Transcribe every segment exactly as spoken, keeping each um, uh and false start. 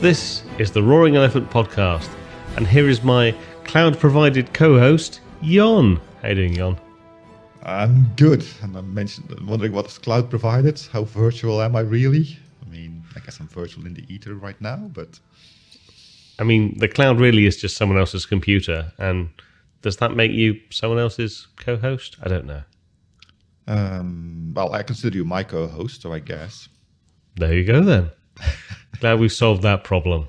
This is the Roaring Elephant Podcast, and here is my cloud-provided co-host, Jon. How you doing, Jon? I'm good. And I'm wondering what is cloud-provided. How virtual am I really? I mean, I guess I'm virtual in the ether right now, but... I mean, the cloud really is just someone else's computer, and does that make you someone else's co-host? I don't know. Um, well, I consider you my co-host, so I guess. There you go, then. Glad we've solved that problem.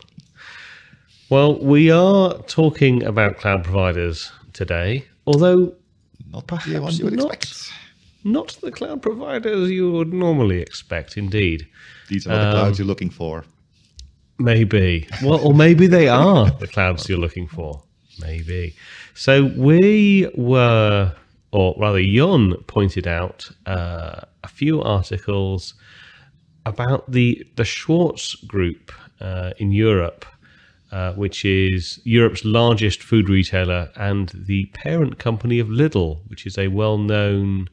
Well, we are talking about cloud providers today, although not the ones you would not, expect. Not the cloud providers you would normally expect, indeed. These are um, the clouds you're looking for. Maybe. Well, or maybe they are the clouds you're looking for. Maybe. So we were, or rather Jon pointed out uh, a few articles about the, the Schwarz Group uh, in Europe, uh, which is Europe's largest food retailer and the parent company of Lidl, which is a well-known,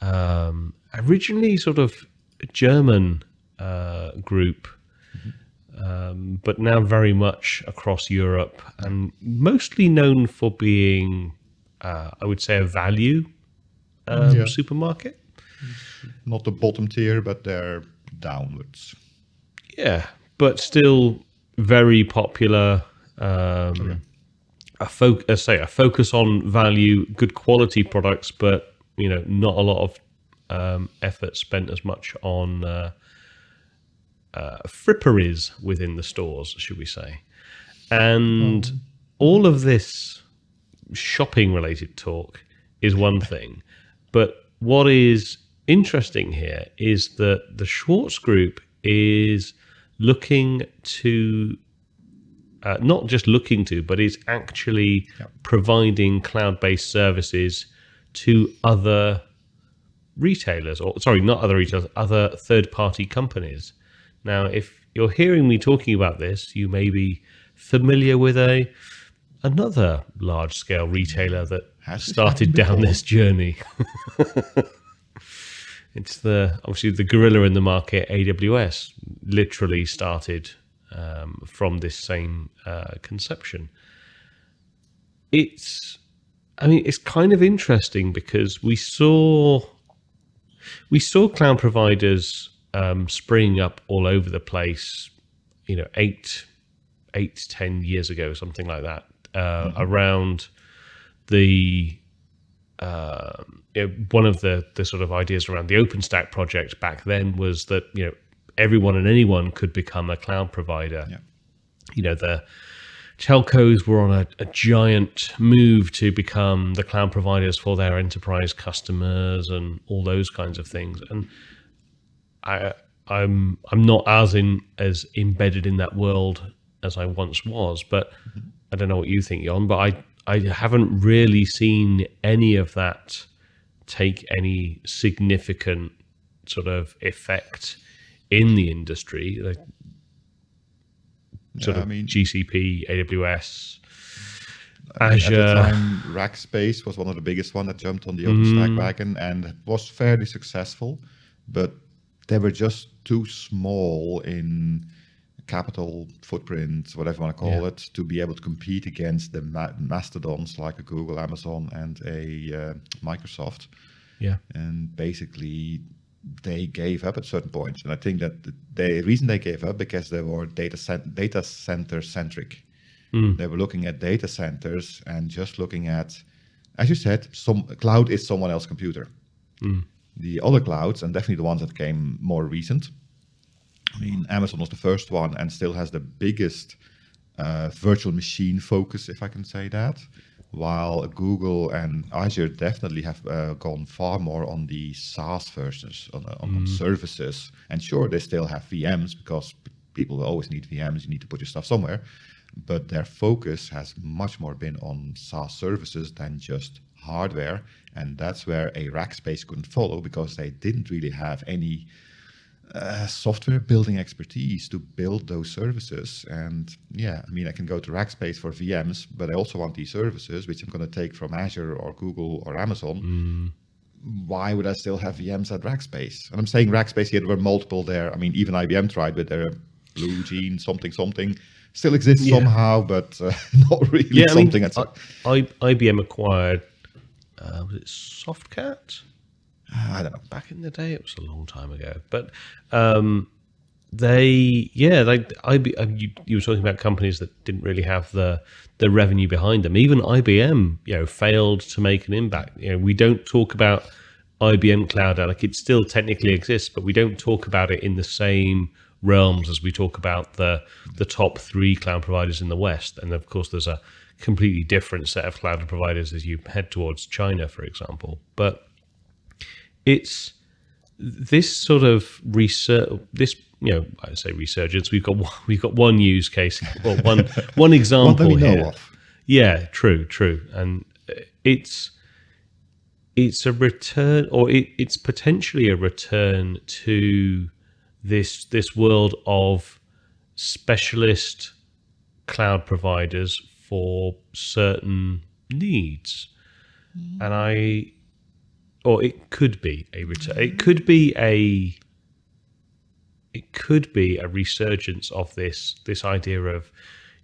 um, originally sort of German uh, group, Um, but now very much across Europe, and mostly known for being, uh, I would say, a value um, yeah. supermarket. Not the bottom tier, but they're downwards. Yeah, but still very popular. Um, okay. A fo- I say a focus on value, good quality products, but you know, not a lot of um, effort spent as much on. Uh, Uh, fripperies within the stores, should we say. And mm. all of this shopping-related talk is one thing. But what is interesting here is that the Schwarz Group is looking to, uh, not just looking to, but is actually yep. providing cloud-based services to other retailers, or sorry, not other retailers, other third-party companies. Now, if you're hearing me talking about this, you may be familiar with a another large-scale retailer that has started down this journey. It's the obviously the gorilla in the market, A W S, literally started um, from this same uh, conception. It's, I mean, it's kind of interesting because we saw we saw cloud providers. Um, springing up all over the place, you know, eight, eight, ten years ago, something like that, uh, mm-hmm. around the uh, it, one of the the sort of ideas around the OpenStack project back then was that you know everyone and anyone could become a cloud provider. Yeah. You know, the telcos were on a, a giant move to become the cloud providers for their enterprise customers and all those kinds of things, and. I, I'm I'm not as in as embedded in that world as I once was, but mm-hmm. I don't know what you think, Jon. But I I haven't really seen any of that take any significant sort of effect in the industry. Like sort yeah, of I mean, G C P, A W S, I mean, Azure. At the time, Rackspace was one of the biggest one that jumped on the OpenStack mm. wagon and was fairly successful, but. They were just too small in capital footprint, whatever you want to call yeah. it, to be able to compete against the ma- mastodons like a Google, Amazon, and a uh, Microsoft. Yeah, and basically they gave up at certain points. And I think that the, the reason they gave up because they were data cent- data center centric. Mm. They were looking at data centers and just looking at, as you said, some cloud is someone else's computer. Mm. The other clouds, and definitely the ones that came more recent. I mean, Amazon was the first one and still has the biggest uh, virtual machine focus, if I can say that, while Google and Azure definitely have uh, gone far more on the SaaS versions, on, on, mm. on services. And sure, they still have V Ms because people always need V Ms, you need to put your stuff somewhere, but their focus has much more been on SaaS services than just hardware, and that's where a Rackspace couldn't follow because they didn't really have any uh, software building expertise to build those services. And yeah, I mean, I can go to Rackspace for V Ms, but I also want these services, which I'm going to take from Azure or Google or Amazon. Mm. Why would I still have V Ms at Rackspace? And I'm saying Rackspace here, there were multiple there. I mean, even I B M tried with their blue jean something something still exists yeah. somehow, but uh, not really yeah, something. I mean, I, I, I B M acquired uh, was it Softcat? I don't know. Back in the day, it was a long time ago, but um, they yeah they I B M, you, you were talking about companies that didn't really have the the revenue behind them. Even I B M, you know, failed to make an impact. You know, we don't talk about I B M Cloud, like it still technically exists, but we don't talk about it in the same realms as we talk about the the top three cloud providers in the West. And of course, there's a completely different set of cloud providers as you head towards China, for example. But it's this sort of research, this, you know, I say resurgence. We've got we've got one use case, or one one example well, here. Yeah, true, true, and it's. It's a return, or it, it's potentially a return to this this world of specialist cloud providers for certain needs, mm. and I, or it could be a return. It could be a, it could be a resurgence of this this idea of,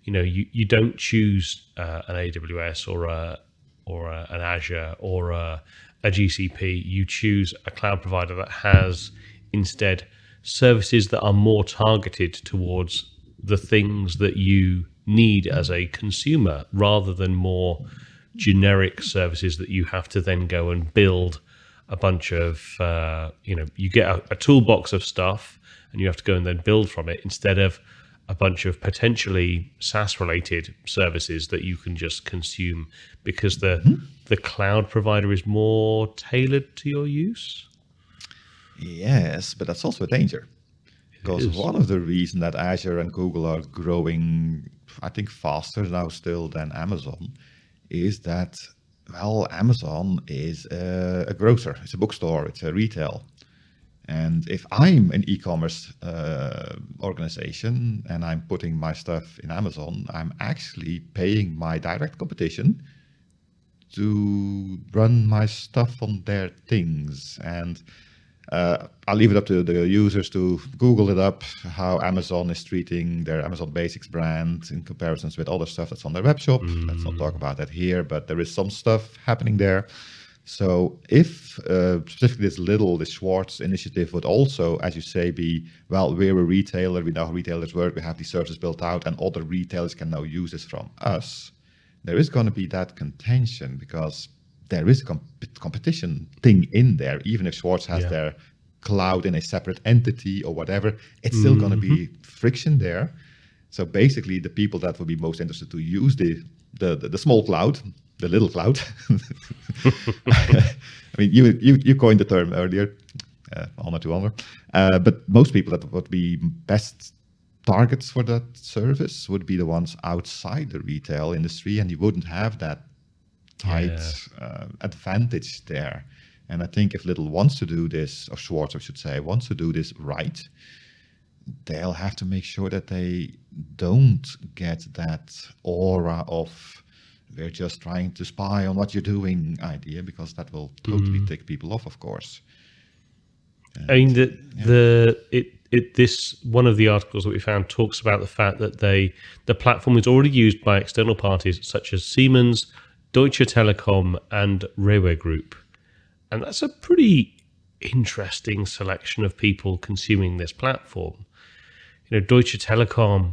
you know, you you don't choose uh, an A W S or a. or a, an Azure or a, a G C P, you choose a cloud provider that has instead services that are more targeted towards the things that you need as a consumer, rather than more generic services that you have to then go and build a bunch of, uh, you know, you get a, a toolbox of stuff and you have to go and then build from it, instead of a bunch of potentially SaaS-related services that you can just consume because the mm-hmm. the cloud provider is more tailored to your use. Yes, but that's also a danger, because one of the reasons that Azure and Google are growing, I think, faster now still than Amazon, is that, well, Amazon is a, a grocer, it's a bookstore, it's a retail. And if I'm an e-commerce uh, organization and I'm putting my stuff in Amazon, I'm actually paying my direct competition to run my stuff on their things. And uh, I'll leave it up to the users to Google it up, how Amazon is treating their Amazon Basics brand in comparisons with other stuff that's on their web shop. Mm. Let's not talk about that here, but there is some stuff happening there. So if uh, specifically this Lidl, this Schwarz initiative would also, as you say, be, well, we're a retailer, we know how retailers work, we have these services built out, and other retailers can now use this from us. There is going to be that contention, because there is a comp- competition thing in there. Even if Schwarz has yeah. their cloud in a separate entity or whatever, it's still mm-hmm. going to be friction there. So basically, the people that would be most interested to use the the, the, the small cloud, the little cloud. I mean, you, you you coined the term earlier, uh, honor to honor. Uh, but most people that would be best targets for that service would be the ones outside the retail industry, and you wouldn't have that tight yeah. uh, advantage there. And I think if Lidl wants to do this, or Schwarz, I should say, wants to do this right, they'll have to make sure that they don't get that aura of, we're just trying to spy on what you're doing idea, because that will totally mm. tick people off, of course. And I mean, the, yeah. the it it this one of the articles that we found talks about the fact that they the platform is already used by external parties such as Siemens, Deutsche Telekom, and Railway Group, and that's a pretty interesting selection of people consuming this platform. You know, Deutsche Telekom,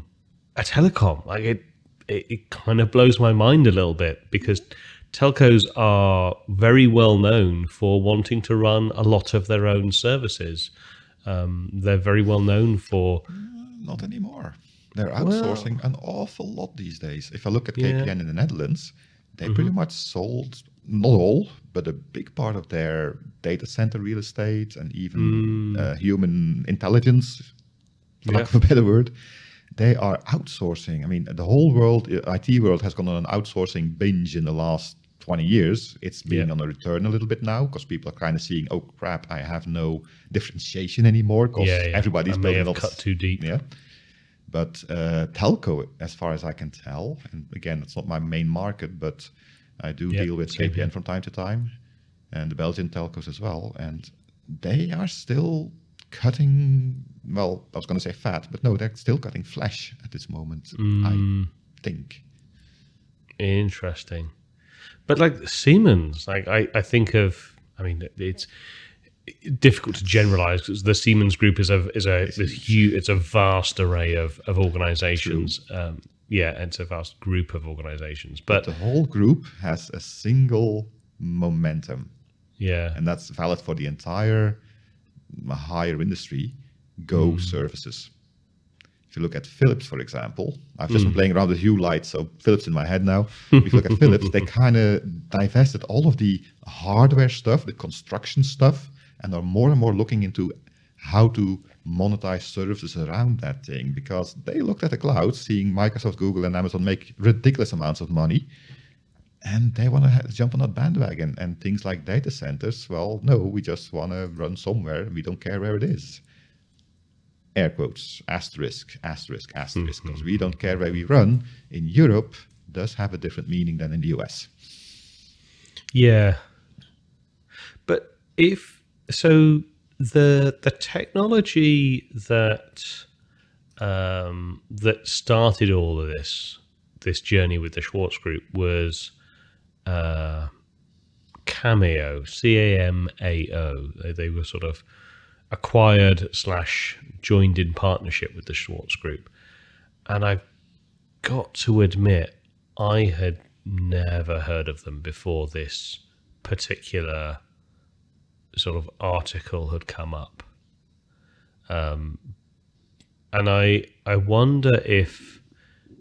a telecom like it. It kind of blows my mind a little bit, because telcos are very well known for wanting to run a lot of their own services. Um, they're very well known for... Not anymore. They're outsourcing well, an awful lot these days. If I look at K P N yeah. in the Netherlands, they mm-hmm. pretty much sold, not all, but a big part of their data center real estate and even mm. uh, human intelligence, for yeah. lack of a better word. They are outsourcing. I mean, the whole world, I T world, has gone on an outsourcing binge in the last twenty years. It's been yeah. on a return a little bit now, because people are kind of seeing, oh crap, I have no differentiation anymore, because yeah, yeah. everybody's I may building have cut too deep. Yeah. But uh, telco, as far as I can tell, and again, it's not my main market, but I do yeah, deal with K P N yeah. from time to time, and the Belgian telcos as well, and they are still cutting, well, I was going to say fat, but no, they're still cutting flash at this moment, mm. I think. Interesting. But like Siemens, like I, I think of, I mean, it's difficult to generalize because the Siemens Group is a is a it's, it's huge, it's a vast array of, of organizations. Um, yeah, and it's a vast group of organizations. But, but the whole group has a single momentum. Yeah. And that's valid for the entire higher industry, Go mm. services. If you look at Philips, for example, I've just mm. been playing around with Hue lights, so Philips in my head now. If you look at Philips, they kind of divested all of the hardware stuff, the construction stuff, and are more and more looking into how to monetize services around that thing, because they looked at the cloud, seeing Microsoft, Google, and Amazon make ridiculous amounts of money, and they want to jump on that bandwagon. And things like data centers, well, no, we just want to run somewhere. We don't care where it is. Air quotes, asterisk, asterisk, asterisk, because mm-hmm. we don't care where we run in Europe does have a different meaning than in the U S. Yeah. But if, so the the technology that um, that started all of this, this journey with the Schwarz Group was uh, Cameo, C A M A O. They, they were sort of acquired slash joined in partnership with the Schwarz Group, and I've got to admit I had never heard of them before this particular sort of article had come up, um, and I I wonder if,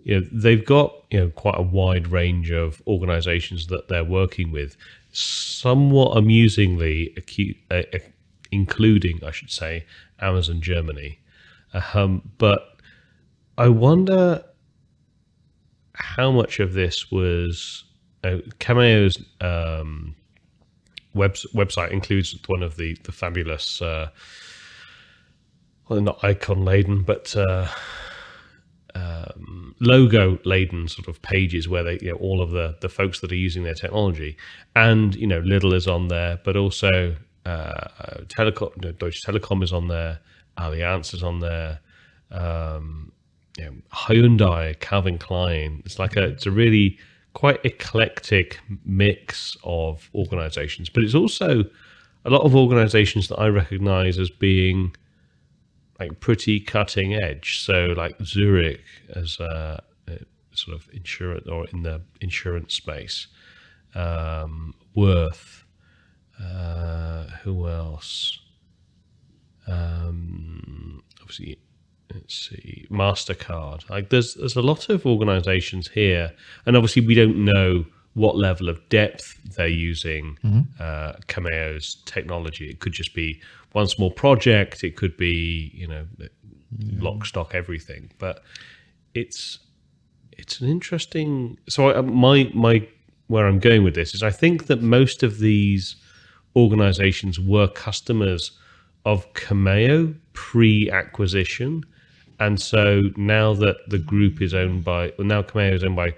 you know, they've got, you know, quite a wide range of organisations that they're working with, somewhat amusingly acute. Uh, including, I should say, Amazon Germany. Um, but I wonder how much of this was... Uh, Cameo's um, web, website includes one of the, the fabulous, uh, well, not icon-laden, but uh, um, logo-laden sort of pages where they, you know, all of the, the folks that are using their technology. And, you know, Lidl is on there, but also... Uh, Telecom, Deutsche Telekom is on there, Allianz is on there, um, you know, Hyundai, Calvin Klein. It's like a, it's a really quite eclectic mix of organizations, but it's also a lot of organizations that I recognize as being like pretty cutting edge. So like Zurich as a, a sort of insurance or in the insurance space, um, Worth. Uh, who else? Um, obviously, let's see, MasterCard. Like, there's there's a lot of organisations here, and obviously we don't know what level of depth they're using mm-hmm. uh, Cameo's technology. It could just be one small project. It could be, you know, yeah. lock, stock, everything. But it's it's an interesting. So I, my my where I'm going with this is I think that most of these organizations were customers of Cameo pre-acquisition, and so now that the group is owned by, well, now Cameo is owned by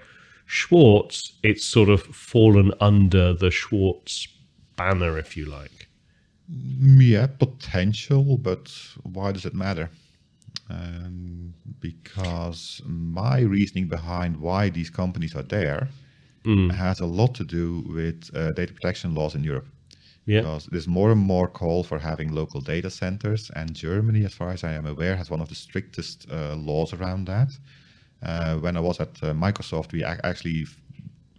Schwarz, it's sort of fallen under the Schwarz banner, if you like. Yeah, potential, but why does it matter? Um, because my reasoning behind why these companies are there mm. has a lot to do with uh, data protection laws in Europe. Yeah. Because there's more and more call for having local data centers, and Germany, as far as I am aware, has one of the strictest uh, laws around that. Uh, when I was at uh, Microsoft, we ac- actually f-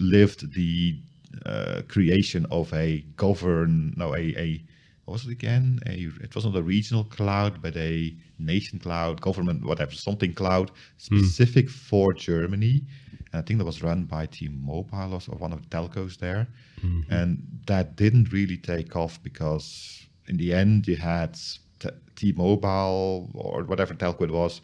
lived the uh, creation of a govern, no, a, a what was it again? A, it wasn't a regional cloud, but a nation cloud, government, whatever, something cloud specific mm. for Germany. And I think that was run by T Mobile or one of the telcos there. Mm-hmm. And that didn't really take off because in the end you had t- T Mobile or whatever telco it was.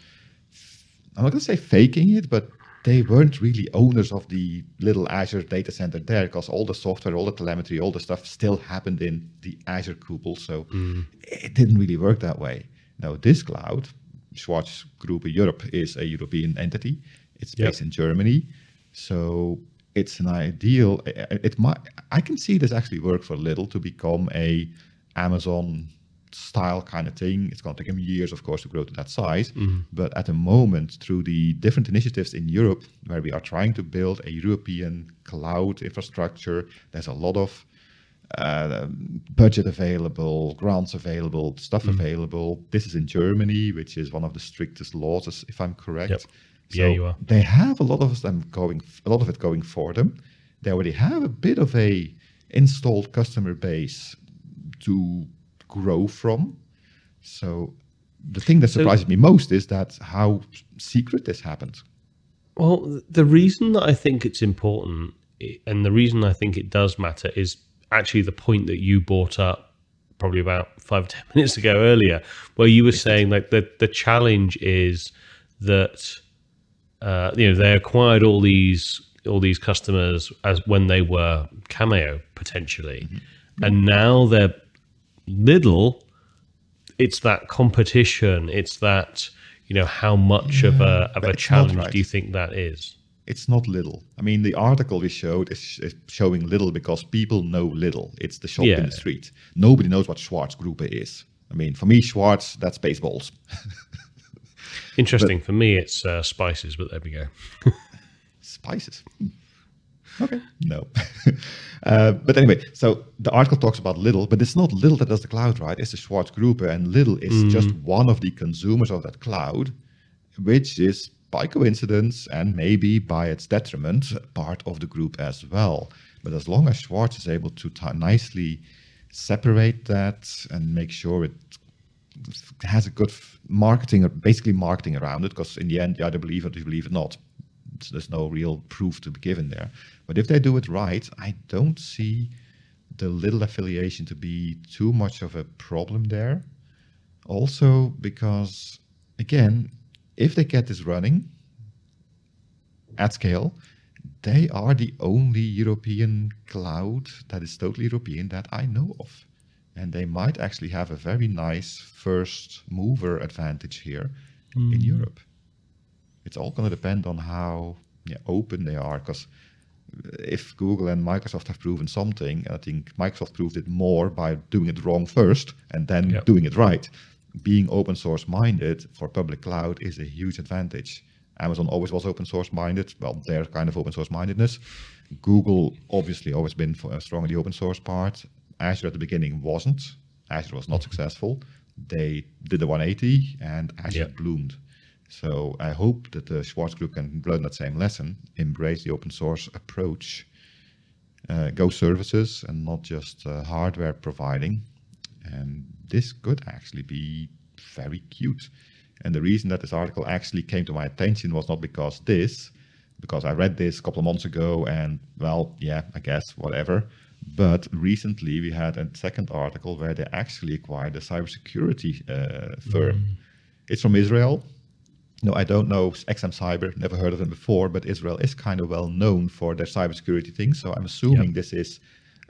I'm not going to say faking it, but they weren't really owners of the little Azure data center there, because all the software, all the telemetry, all the stuff still happened in the Azure Kuppel. So mm. it didn't really work that way. Now, this cloud, Schwarz Group in Europe, is a European entity. It's based yep. in Germany, so it's an ideal. It might. I can see this actually work for Lidl to become a Amazon style kind of thing. It's going to take them years, of course, to grow to that size. Mm-hmm. But at the moment, through the different initiatives in Europe, where we are trying to build a European cloud infrastructure, there's a lot of uh, budget available, grants available, stuff mm-hmm. available. This is in Germany, which is one of the strictest laws, if I'm correct. Yep. So yeah, you are. They have a lot of them going, a lot of it going for them. They already have a bit of a installed customer base to grow from. So the thing that surprises so, me most is that how secret this happened. Well, the reason that I think it's important and the reason I think it does matter is actually the point that you brought up probably about five or ten minutes ago earlier, where you were saying like the, the challenge is that uh, you know they acquired all these all these customers as when they were Cameo potentially, mm-hmm. and now they're Lidl. It's that competition. It's that, you know, how much yeah, of a of a challenge right. do you think that is? It's not Lidl. I mean, the article we showed is, is showing Lidl because people know Lidl. It's the shop yeah. in the street. Nobody knows what Schwarz Group is. I mean, for me, Schwarz, that's Baseballs. Interesting. But, for me, it's uh, spices, but there we go. Spices. Hmm. Okay. No. uh, but anyway, so the article talks about Lidl, but it's not Lidl that does the cloud, right? It's the Schwarz Group, and Lidl is mm. just one of the consumers of that cloud, which is by coincidence and maybe by its detriment, part of the group as well. But as long as Schwarz is able to t- nicely separate that and make sure it has a good f- marketing, or basically marketing around it, because in the end, you either believe it or you believe it not. So there's no real proof to be given there. But if they do it right, I don't see the Lidl affiliation to be too much of a problem there. Also because, again, if they get this running at scale, they are the only European cloud that is totally European that I know of. And they might actually have a very nice first mover advantage here mm. in Europe. It's all going to depend on how yeah, open they are, because if Google and Microsoft have proven something, and I think Microsoft proved it more by doing it wrong first and then yep. doing it right. Being open source minded for public cloud is a huge advantage. Amazon always was open source minded. Well, their kind of open source mindedness. Google obviously always been strong in the open source part. Azure at the beginning wasn't. Azure was not successful. They did the one eighty and Azure yep. bloomed. So I hope that the Schwarz Group can learn that same lesson, embrace the open source approach, uh, go services and not just uh, hardware providing. And this could actually be very cute. And the reason that this article actually came to my attention was not because this, because I read this a couple of months ago and well, yeah, I guess, whatever. But recently we had a second article where they actually acquired a cybersecurity uh, firm. Mm. It's from Israel. No, I don't know X M Cyber, never heard of them before, but Israel is kind of well known for their cybersecurity things. So I'm assuming yep. this is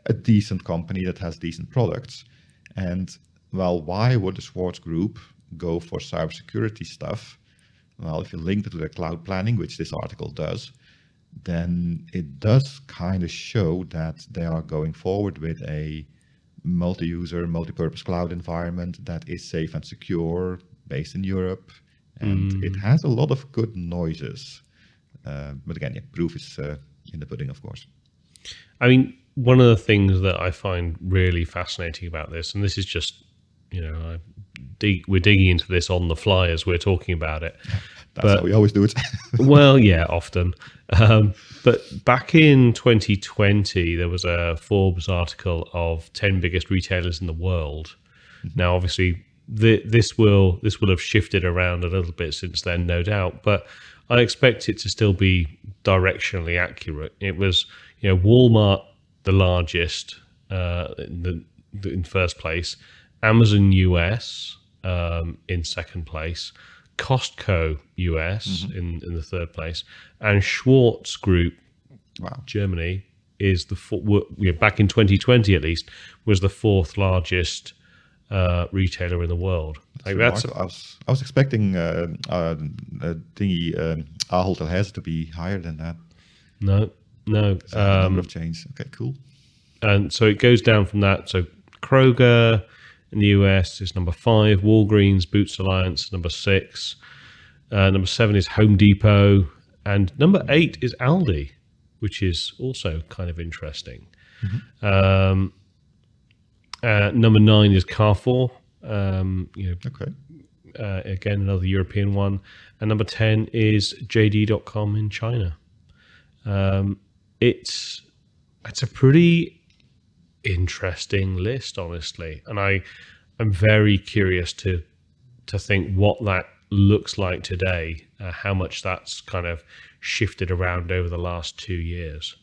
a decent company that has decent products. And well, why would the Schwarz Group go for cybersecurity stuff? Well, if you link it to their cloud planning, which this article does, then it does kind of show that they are going forward with a multi-user, multi-purpose cloud environment that is safe and secure, based in Europe. And mm. it has a lot of good noises. Uh, but again, yeah, proof is uh, in the pudding, of course. I mean, one of the things that I find really fascinating about this, and this is just, you know, I dig, we're digging into this on the fly as we're talking about it. That's but, how we always do it. Well, yeah, often. Um, but back in twenty twenty, there was a Forbes article of ten biggest retailers in the world. Mm-hmm. Now, obviously, The, this will this will have shifted around a little bit since then, no doubt, but I expect it to still be directionally accurate. It was, you know, Walmart the largest uh, in, the, the, in first place, Amazon U S um, in second place, Costco U S mm-hmm. in, in the third place, and Schwarz Group wow. Germany is the four, you know, back in twenty twenty at least was the fourth largest Uh, retailer in the world. Like that's a- I was I was expecting uh, uh, uh, thingy um, Ahold Delhaize to be higher than that. No, no. So um, number of chains. Okay, cool. And so it goes down from that. So Kroger, In the U S, it's number five. Walgreens, Boots Alliance, number six. Uh, number seven is Home Depot. And number eight is Aldi, which is also kind of interesting. Mm-hmm. Um, uh, number nine is Carrefour. Um, you know, okay. Uh, again, another European one. And number ten is J D dot com in China. Um, it's it's a pretty interesting list, honestly. And I, I'm very curious to to think what that looks like today, uh, how much that's kind of shifted around over the last two years.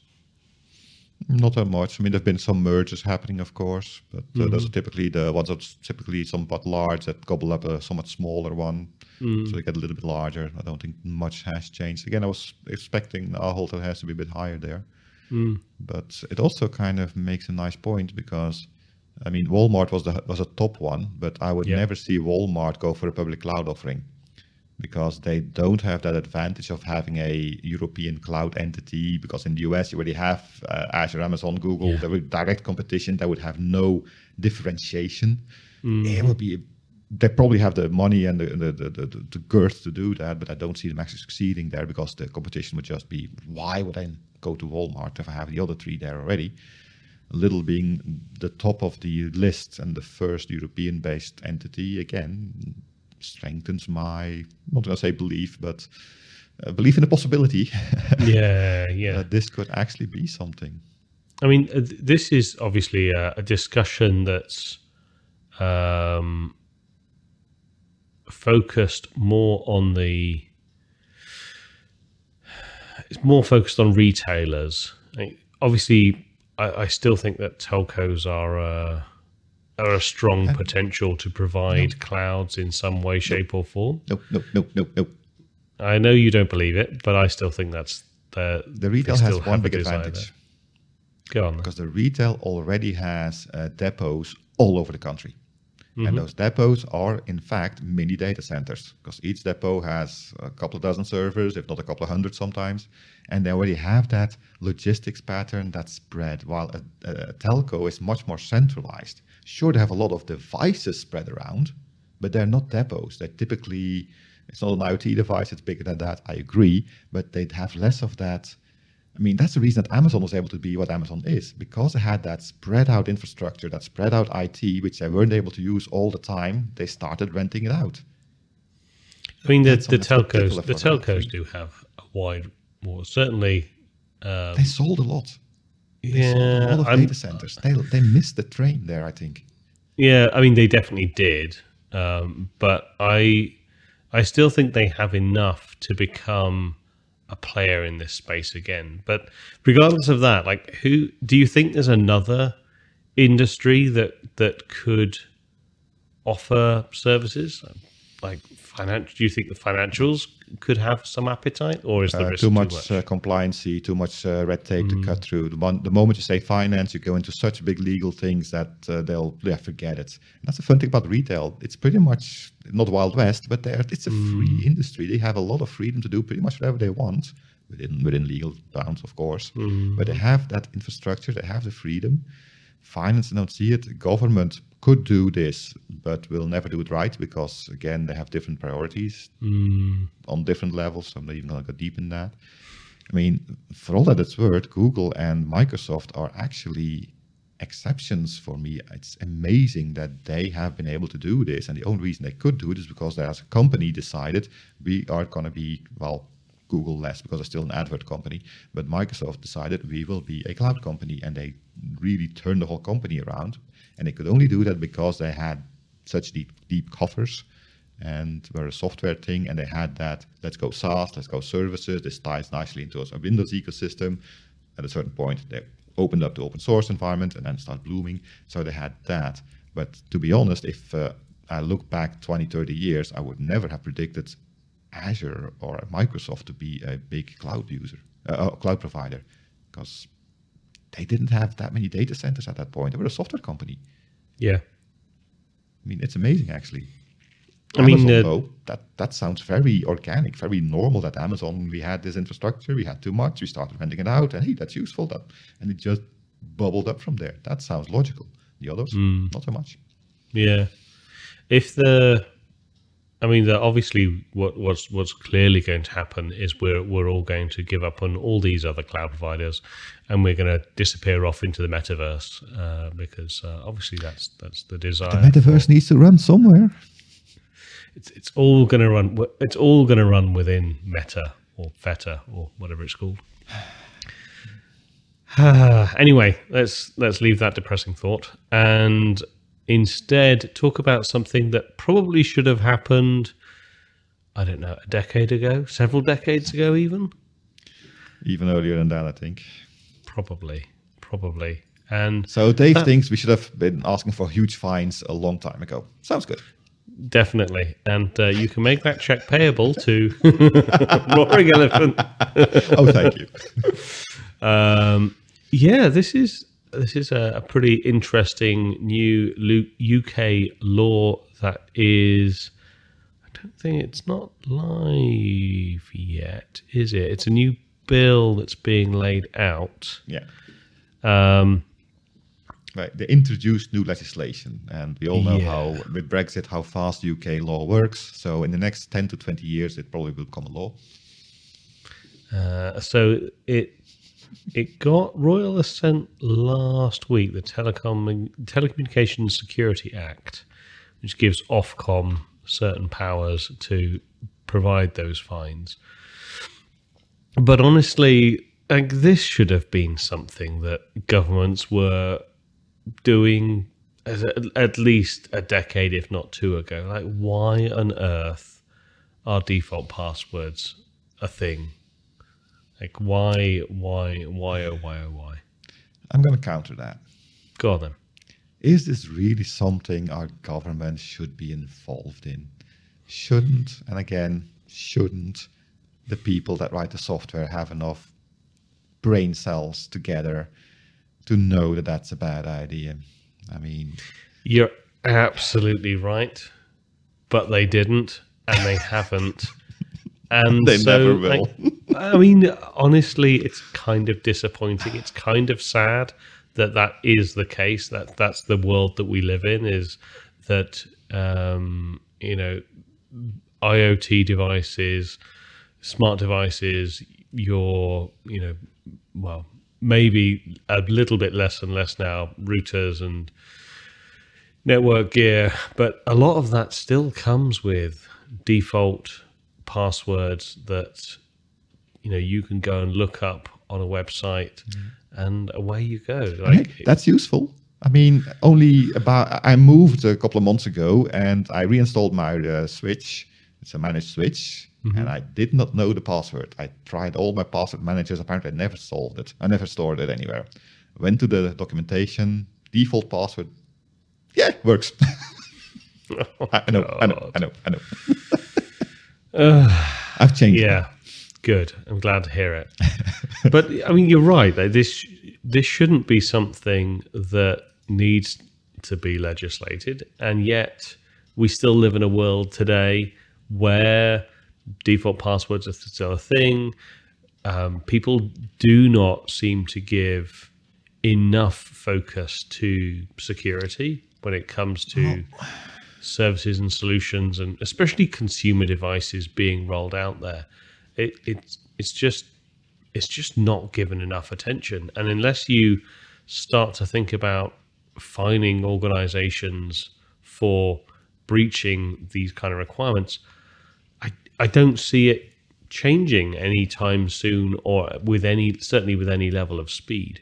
Not that much. I mean, there've been some mergers happening, of course, but uh, mm-hmm. those are typically the ones that's typically somewhat large that gobble up a somewhat smaller one, mm. so they get a little bit larger. I don't think much has changed. Again, I was expecting our hold has to be a bit higher there, mm. but it also kind of makes a nice point because, I mean, Walmart was the was a top one, but I would yeah. never see Walmart go for a public cloud offering because they don't have that advantage of having a European cloud entity, because in the U S you already have uh, Azure, Amazon, Google, yeah. there would be direct competition, that would have no differentiation. Mm. It would be, they probably have the money and the, the, the, the, the girth to do that, but I don't see them actually succeeding there because the competition would just be, why would I go to Walmart if I have the other three there already? Lidl being the top of the list and the first European-based entity, again, strengthens my, not going to say belief, but uh, belief in the possibility. yeah, yeah. That this could actually be something. I mean, th- this is obviously a, a discussion that's um, focused more on the, it's more focused on retailers. I mean, obviously, I, I still think that telcos are uh, are a strong potential to provide no. clouds in some way, shape, or form. Nope, nope, nope, nope, nope. I know you don't believe it, but I still think that's the the retail has one big advantage. Go on, because the retail already has uh, depots all over the country, mm-hmm. and those depots are in fact mini data centers. Because each depot has a couple of dozen servers, if not a couple of hundred sometimes, and they already have that logistics pattern that's spread. While a, a telco is much more centralized. Sure, they have a lot of devices spread around, but they're not depots. They're typically, it's not an IoT device, it's bigger than that, I agree, but they'd have less of that. I mean, that's the reason that Amazon was able to be what Amazon is, because they had that spread out infrastructure, that spread out I T, which they weren't able to use all the time. They started renting it out. I mean, the, the telcos, the telcos do have a wide, well, certainly. Um, they sold a lot. They yeah, all of data centers. They they missed the train there, I think. Yeah, I mean they definitely did, um, but I I still think they have enough to become a player in this space again. But regardless of that, like, who do you think there's another industry that that could offer services? Like, financial? Do you think the financials could have some appetite, or is there uh, too much, too much? Uh, compliancy, too much uh, red tape mm. to cut through? The, one, the moment you say finance, you go into such big legal things that uh, they'll yeah, forget it. And that's the fun thing about retail. It's pretty much not Wild West, but it's a mm. free industry. They have a lot of freedom to do pretty much whatever they want within within legal bounds, of course. Mm. But they have that infrastructure. They have the freedom. Finance, I don't see it. Government could do this, but will never do it right because, again, they have different priorities mm. on different levels. So I'm not even going to go deep in that. I mean, for all that it's worth, Google and Microsoft are actually exceptions for me. It's amazing that they have been able to do this. And the only reason they could do it is because they, as a company, decided we are going to be, well, Google less because they're still an advert company, but Microsoft decided we will be a cloud company, and they really turned the whole company around. And they could only do that because they had such deep, deep coffers and were a software thing, and they had that, let's go SaaS, let's go services. This ties nicely into a Windows ecosystem. At a certain point, they opened up the open source environment and then started blooming. So they had that. But to be honest, if uh, I look back twenty, thirty years, I would never have predicted Azure or Microsoft to be a big cloud user, uh, cloud provider, because they didn't have that many data centers at that point. They were a software company. Yeah. I mean, it's amazing, actually. I Amazon, mean, uh, though, that, that sounds very organic, very normal that Amazon, we had this infrastructure, we had too much, we started renting it out, and hey, that's useful. That, and it just bubbled up from there. That sounds logical. The others, mm. not so much. Yeah. If the, I mean, the, obviously what what's, what's clearly going to happen is we're we're all going to give up on all these other cloud providers, and we're going to disappear off into the metaverse uh, because uh, obviously that's that's the desire. The metaverse for, needs to run somewhere. It's it's all going to run. It's all going to run within Meta or Feta or whatever it's called. Anyway, let's let's leave that depressing thought and instead talk about something that probably should have happened, I don't know, a decade ago, several decades ago even. Even earlier than that, I think. Probably, probably. And so Dave that, thinks we should have been asking for huge fines a long time ago. Sounds good. Definitely. And uh, you can make that check payable to Roaring Elephant. Oh, thank you. Um, yeah, this is... This is a pretty interesting new U K law that is, I don't think it's not live yet, is it? It's a new bill that's being laid out. Yeah. Um, right. They introduced new legislation, and we all know yeah. how, with Brexit, how fast U K law works. So in the next ten to twenty years, it probably will become a law. Uh, so it... It got royal assent last week, the Telecom Telecommunications Security Act, which gives Ofcom certain powers to provide those fines. But honestly, like, this should have been something that governments were doing as a, at least a decade, if not two ago. Like, why on earth are default passwords a thing? Like, why, why, why, oh, why, oh, why? I'm going to counter that. Go on, then. Is this really something our government should be involved in? Shouldn't, and again, shouldn't the people that write the software have enough brain cells together to know that that's a bad idea? I mean... You're absolutely right, but they didn't, and they haven't. And they so, never will. Like, I mean, honestly, it's kind of disappointing. It's kind of sad that that is the case. That that's the world that we live in, is that, um, you know, IoT devices, smart devices, your, you know, well, maybe a little bit less and less now, routers and network gear. But a lot of that still comes with default passwords that... You know, you can go and look up on a website, mm. and away you go. Like, hey, that's useful. I mean, only about I moved a couple of months ago, and I reinstalled my uh, switch. It's a managed switch, mm-hmm. and I did not know the password. I tried all my password managers. Apparently, I never solved it. I never stored it anywhere. Went to the documentation. Default password. Yeah, works. Oh, I, know, I know. I know. I know. uh, I've changed. Yeah. It. Good. I'm glad to hear it. But I mean, you're right. Like, this this shouldn't be something that needs to be legislated, and yet we still live in a world today where default passwords are still a thing. Um, people do not seem to give enough focus to security when it comes to oh. services and solutions, and especially consumer devices being rolled out there. It, it's it's just it's just not given enough attention, and unless you start to think about fining organizations for breaching these kind of requirements, I I don't see it changing anytime soon, or with any certainly with any level of speed.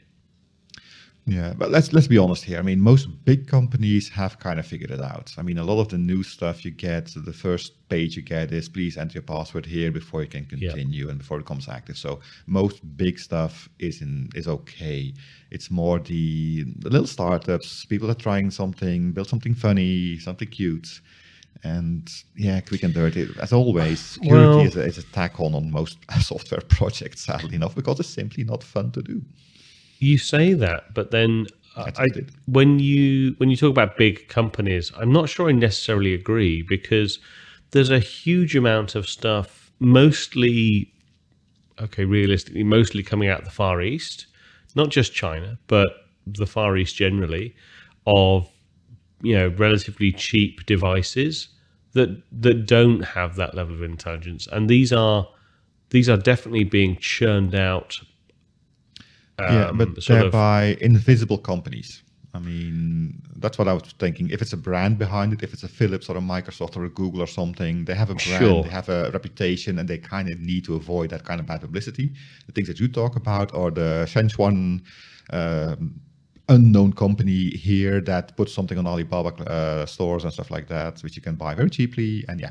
Yeah, but let's let's be honest here. I mean, most big companies have kind of figured it out. I mean, a lot of the new stuff you get, the first page you get is, please enter your password here before you can continue, yeah. and before it becomes active. So most big stuff is in is okay. It's more the, the little startups, people are trying something, build something funny, something cute, and yeah, quick and dirty. As always, security well, is, a, is a tack on on most software projects, sadly enough, because it's simply not fun to do. You say that, but then uh, I, when you when you talk about big companies, I'm not sure I necessarily agree, because there's a huge amount of stuff, mostly, okay, realistically, mostly coming out of the Far East, not just China, but the Far East generally, of you know, relatively cheap devices that that don't have that level of intelligence, and these are these are definitely being churned out. Um, yeah, but they're by invisible companies. I mean, that's what I was thinking. If it's a brand behind it, if it's a Philips or a Microsoft or a Google or something, they have a brand, sure. They have a reputation, and they kind of need to avoid that kind of bad publicity. The things that you talk about are the Shenzhen uh, unknown company here that puts something on Alibaba uh, stores and stuff like that, which you can buy very cheaply. And yeah.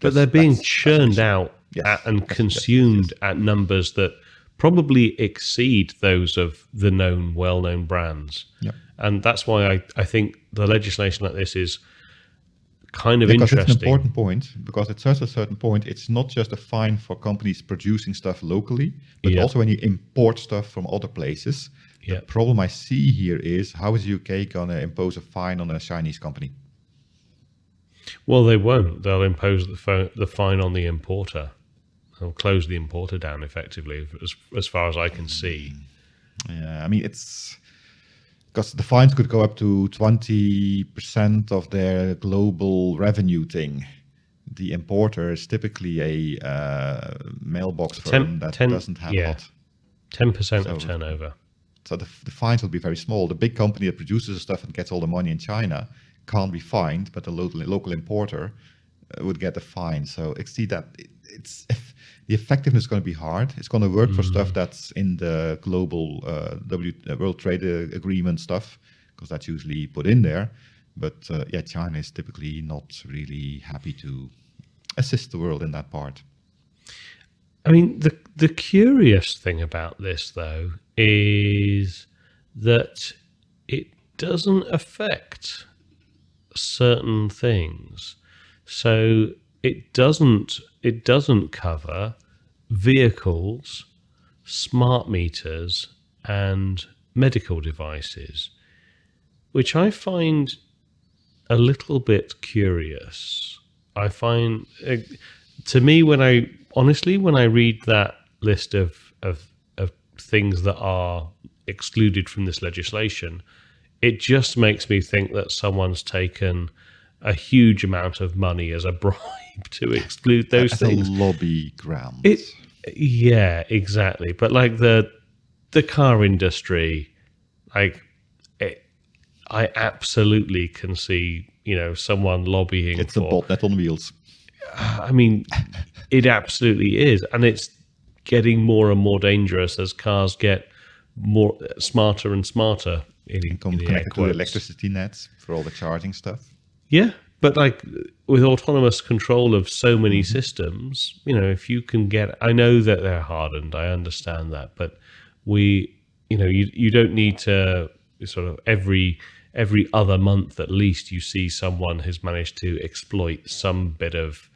But they're being that's, churned that's out yes. at, and that's consumed yes. at numbers that probably exceed those of the known, well-known brands. Yep. And that's why I, I think the legislation like this is kind of because interesting. Because it's an important point, because at such a certain point, it's not just a fine for companies producing stuff locally, but yep. also when you import stuff from other places. Yep. The problem I see here is, how is the U K going to impose a fine on a Chinese company? Well, they won't. They'll impose the, fo- the fine on the importer. They'll close the importer down effectively, as as far as I can see. Yeah, I mean, it's... because the fines could go up to twenty percent of their global revenue thing. The importer is typically a uh, mailbox firm ten, that ten, doesn't have yeah. a lot. ten percent so, of turnover. So the, the fines will be very small. The big company that produces the stuff and gets all the money in China can't be fined, but the local, local importer would get a fine. So see that it, it's... the effectiveness is going to be hard. It's going to work mm. for stuff that's in the global uh, w, uh, World Trade uh, Agreement stuff, because that's usually put in there. But uh, yeah, China is typically not really happy to assist the world in that part. I mean, the the curious thing about this, though, is that it doesn't affect certain things. So it doesn't... It doesn't cover vehicles, smart meters, and medical devices, which I find a little bit curious. I find, uh, to me, when I, honestly, when I read that list of, of, of things that are excluded from this legislation, it just makes me think that someone's taken a huge amount of money as a bribe to exclude those as things. A lobby ground. It, yeah, exactly. But like the the car industry, like it, I absolutely can see, you know, someone lobbying. It's for, a botnet on wheels. I mean, it absolutely is, and it's getting more and more dangerous as cars get more smarter and smarter. It can come connected to electricity nets for all the charging stuff. Yeah, but like with autonomous control of so many mm-hmm. systems, you know, if you can get, I know that they're hardened, I understand that, but we, you know, you you don't need to sort of every every other month at least you see someone has managed to exploit some bit of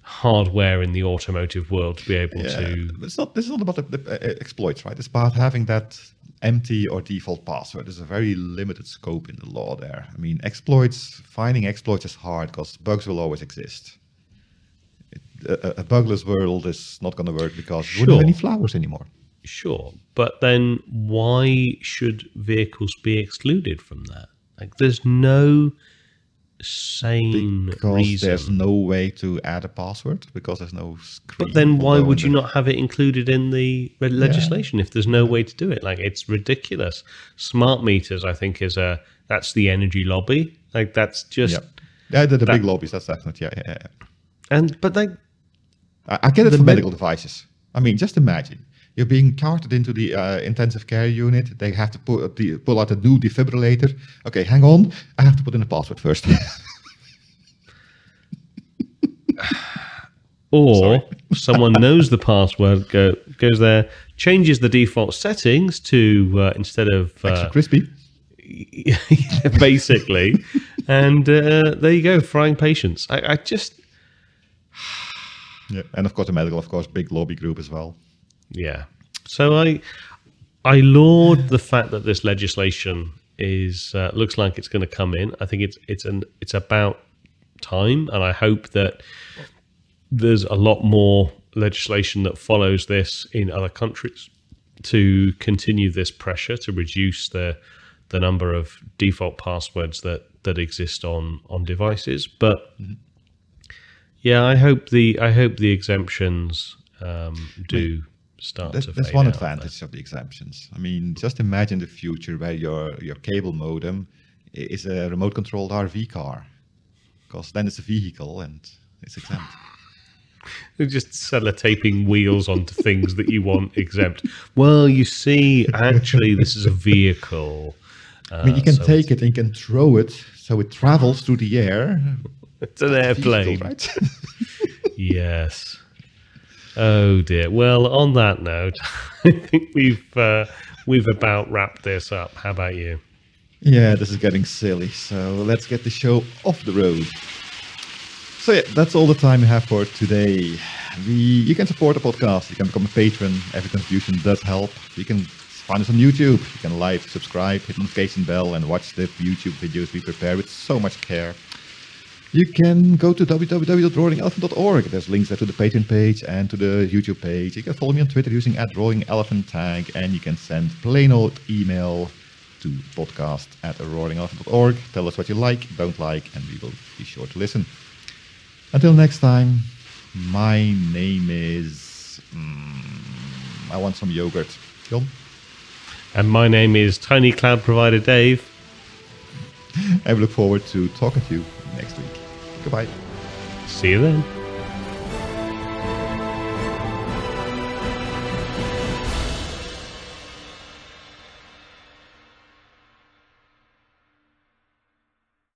hardware in the automotive world to be able yeah, to. It's not. This is not about the, the uh, exploits, right? It's about having that empty or default password. There's a very limited scope in the law there. I mean, exploits, finding exploits is hard because bugs will always exist. It, a, a bugless world is not going to work because sure. we don't have any flowers anymore. Sure, but then why should vehicles be excluded from that? Like, there's no sane because reason. There's no way to add a password because there's no screen. But then why would you not have it included in the legislation yeah. if there's no way to do it? Like, it's ridiculous. Smart meters, I think, is a that's the energy lobby. Like, that's just yeah, yeah the, the that, big lobbies. That's definitely yeah, yeah, yeah. And but like, I, I get it for med- medical devices. I mean, just imagine. You're being carted into the uh, intensive care unit. They have to pull, the, pull out a new defibrillator. Okay, hang on. I have to put in a password first. Or someone knows the password, go, goes there, changes the default settings to uh, instead of... Uh, extra crispy. Basically. And uh, there you go, frying patients. I, I just... yeah, and of course the medical, of course, big lobby group as well. Yeah. So I I laud the fact that this legislation is uh, looks like it's going to come in. I think it's it's an it's about time, and I hope that there's a lot more legislation that follows this in other countries to continue this pressure to reduce the the number of default passwords that that exist on on devices. But yeah, I hope the I hope the exemptions um, do start that's, to fade. That's one out advantage there. Of the exemptions. I mean, just imagine the future where your your cable modem is a remote controlled R V car, because then it's a vehicle and it's exempt. They're just sellotaping wheels onto things that you want exempt. Well, you see, actually, this is a vehicle. Uh, I mean, you can so take it and you can throw it so it travels through the air. It's an airplane. Vehicle, right? Yes. Oh, dear. Well, on that note, I think we've uh, we've about wrapped this up. How about you? Yeah, this is getting silly. So let's get the show off the road. So yeah, that's all the time we have for today. We, you can support the podcast. You can become a patron. Every contribution does help. You can find us on YouTube. You can like, subscribe, hit the notification bell, and watch the YouTube videos we prepare with so much care. You can go to w w w dot roaring elephant dot org. There's links there to the Patreon page and to the YouTube page. You can follow me on Twitter using at Roaring Elephant tag, and you can send plain old email to podcast at roaring elephant dot org. Tell us what you like, don't like, and we will be sure to listen. Until next time, my name is... Mm, I want some yogurt. John? And my name is Tiny Cloud Provider Dave. I look forward to talking to you next week. Goodbye. See you then.